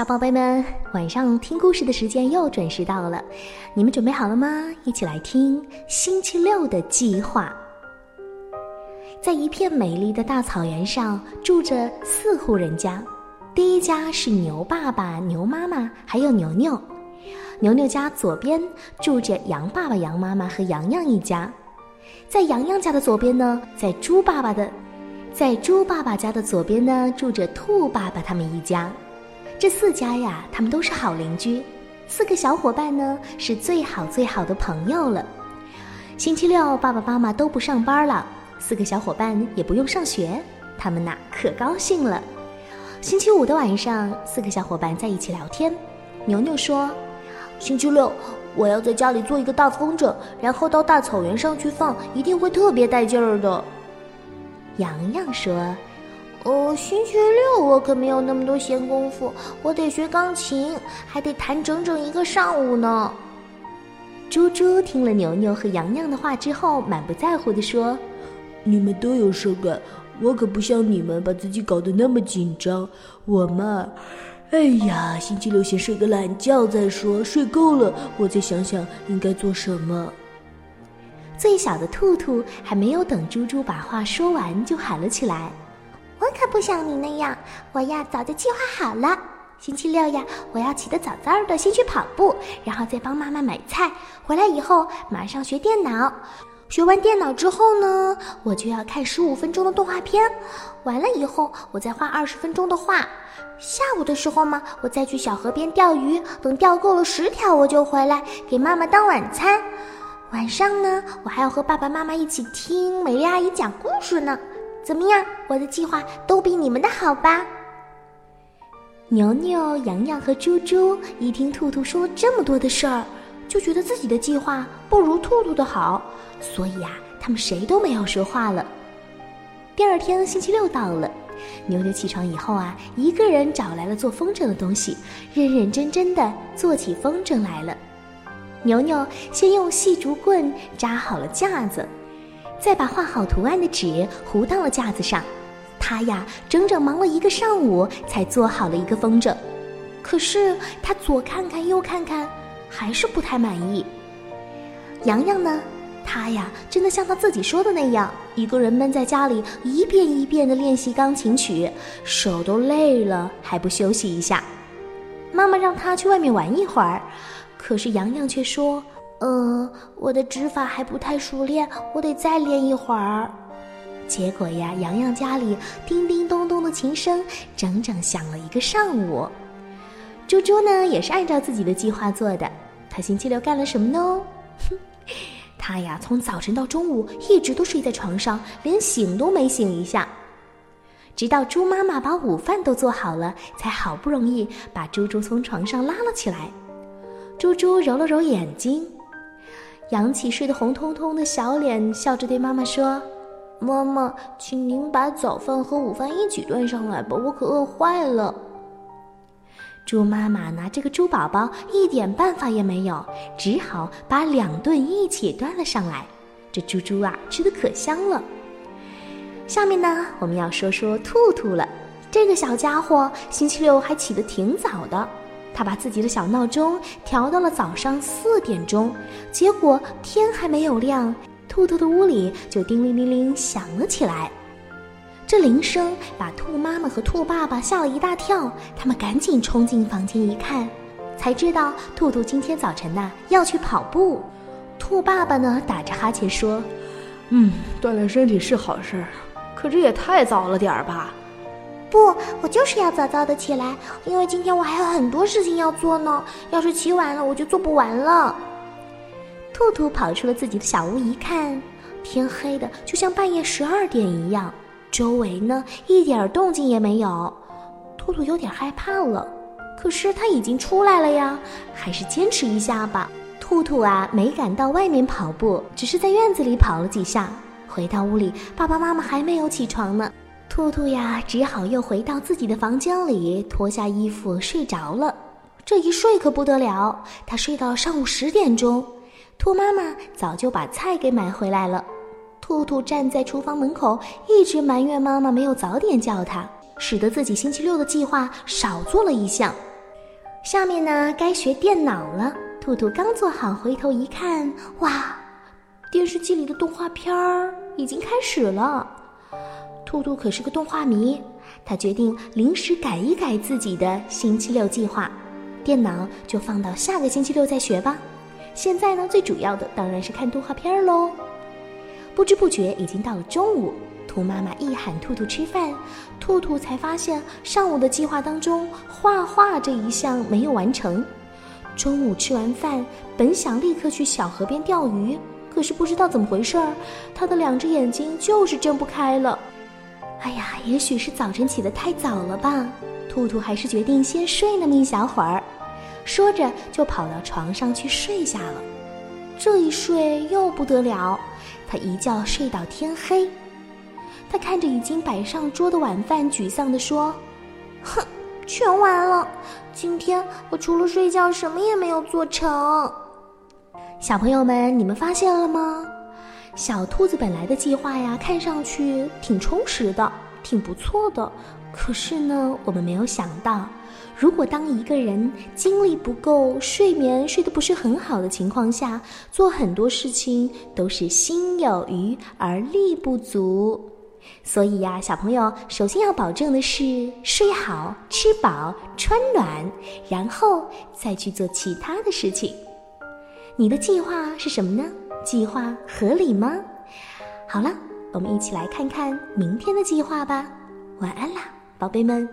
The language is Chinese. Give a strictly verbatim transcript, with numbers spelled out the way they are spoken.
小宝贝们，晚上听故事的时间又准时到了，你们准备好了吗？一起来听星期六的计划。在一片美丽的大草原上，住着四户人家。第一家是牛爸爸、牛妈妈还有牛牛。牛牛家左边住着羊爸爸、羊妈妈和羊羊一家。在羊羊家的左边呢，在猪爸爸的在猪爸爸家的左边呢，住着兔爸爸他们一家。这四家呀，他们都是好邻居，四个小伙伴呢，是最好最好的朋友了。星期六爸爸妈妈都不上班了，四个小伙伴也不用上学，他们呐可高兴了。星期五的晚上，四个小伙伴在一起聊天。牛牛说，星期六我要在家里做一个大风筝，然后到大草原上去放，一定会特别带劲儿的。洋洋说，哦，星期六我可没有那么多闲工夫，我得学钢琴，还得弹整整一个上午呢。猪猪听了牛牛和洋洋的话之后，满不在乎地说，你们都有事干，我可不像你们把自己搞得那么紧张。我嘛，哎呀，星期六先睡个懒觉再说，睡够了我再想想应该做什么。最小的兔兔还没有等猪猪把话说完，就喊了起来，我可不像你那样，我呀早就计划好了，星期六呀我要起得早早的，先去跑步，然后再帮妈妈买菜，回来以后马上学电脑，学完电脑之后呢，我就要看十五分钟的动画片，完了以后我再画二十分钟的画，下午的时候嘛，我再去小河边钓鱼，等钓够了十条我就回来给妈妈当晚餐，晚上呢我还要和爸爸妈妈一起听美丽阿姨讲故事呢。怎么样，我的计划都比你们的好吧？牛牛、洋洋和猪猪一听兔兔说了这么多的事儿，就觉得自己的计划不如兔兔的好，所以啊，他们谁都没有说话了。第二天星期六到了，牛牛起床以后啊，一个人找来了做风筝的东西，认认真真的做起风筝来了。牛牛先用细竹棍扎好了架子，再把画好图案的纸糊到了架子上，他呀整整忙了一个上午才做好了一个风筝。可是他左看看右看看，还是不太满意。洋洋呢，他呀真的像他自己说的那样，一个人闷在家里一遍一遍地练习钢琴曲，手都累了还不休息一下。妈妈让他去外面玩一会儿，可是洋洋却说，呃，我的指法还不太熟练，我得再练一会儿。结果呀，洋洋家里叮叮咚咚的琴声整整响了一个上午。猪猪呢，也是按照自己的计划做的。他星期六干了什么呢？他呀，从早晨到中午一直都睡在床上，连醒都没醒一下。直到猪妈妈把午饭都做好了，才好不容易把猪猪从床上拉了起来。猪猪揉了揉眼睛，扬起睡得红彤彤的小脸，笑着对妈妈说，妈妈，请您把早饭和午饭一起端上来吧，我可饿坏了。猪妈妈拿这个猪宝宝一点办法也没有，只好把两顿一起端了上来。这猪猪啊，吃得可香了。下面呢，我们要说说兔兔了。这个小家伙星期六还起得挺早的，他把自己的小闹钟调到了早上四点钟，结果天还没有亮，兔兔的屋里就叮铃铃铃响了起来。这铃声把兔妈妈和兔爸爸吓了一大跳，他们赶紧冲进房间一看，才知道兔兔今天早晨呐、啊、要去跑步。兔爸爸呢打着哈欠说，嗯，锻炼身体是好事，可这也太早了点儿吧。不，我就是要早早的起来，因为今天我还有很多事情要做呢，要是起晚了我就做不完了。兔兔跑出了自己的小屋一看，天黑的就像半夜十二点一样，周围呢一点动静也没有。兔兔有点害怕了，可是他已经出来了呀，还是坚持一下吧。兔兔啊没敢到外面跑步，只是在院子里跑了几下，回到屋里爸爸妈妈还没有起床呢。兔兔呀，只好又回到自己的房间里，脱下衣服睡着了。这一睡可不得了，他睡到上午十点钟。兔妈妈早就把菜给买回来了。兔兔站在厨房门口，一直埋怨妈妈没有早点叫他，使得自己星期六的计划少做了一项。上面呢该学电脑了。兔兔刚坐好，回头一看，哇，电视机里的动画片儿已经开始了。兔兔可是个动画迷，他决定临时改一改自己的星期六计划，电脑就放到下个星期六再学吧。现在呢，最主要的当然是看动画片喽。不知不觉已经到了中午，兔妈妈一喊兔兔吃饭，兔兔才发现上午的计划当中画画这一项没有完成。中午吃完饭，本想立刻去小河边钓鱼，可是不知道怎么回事儿，他的两只眼睛就是睁不开了。哎呀，也许是早晨起得太早了吧，兔兔还是决定先睡那么一小会儿，说着就跑到床上去睡下了。这一睡又不得了，他一觉睡到天黑。他看着已经摆上桌的晚饭，沮丧地说：哼，全完了，今天我除了睡觉什么也没有做成。小朋友们，你们发现了吗？小兔子本来的计划呀，看上去挺充实的，挺不错的。可是呢，我们没有想到，如果当一个人精力不够，睡眠睡得不是很好的情况下，做很多事情都是心有余而力不足。所以呀、啊，小朋友首先要保证的是睡好、吃饱、穿暖，然后再去做其他的事情。你的计划是什么呢？计划合理吗？好了，我们一起来看看明天的计划吧。晚安啦，宝贝们。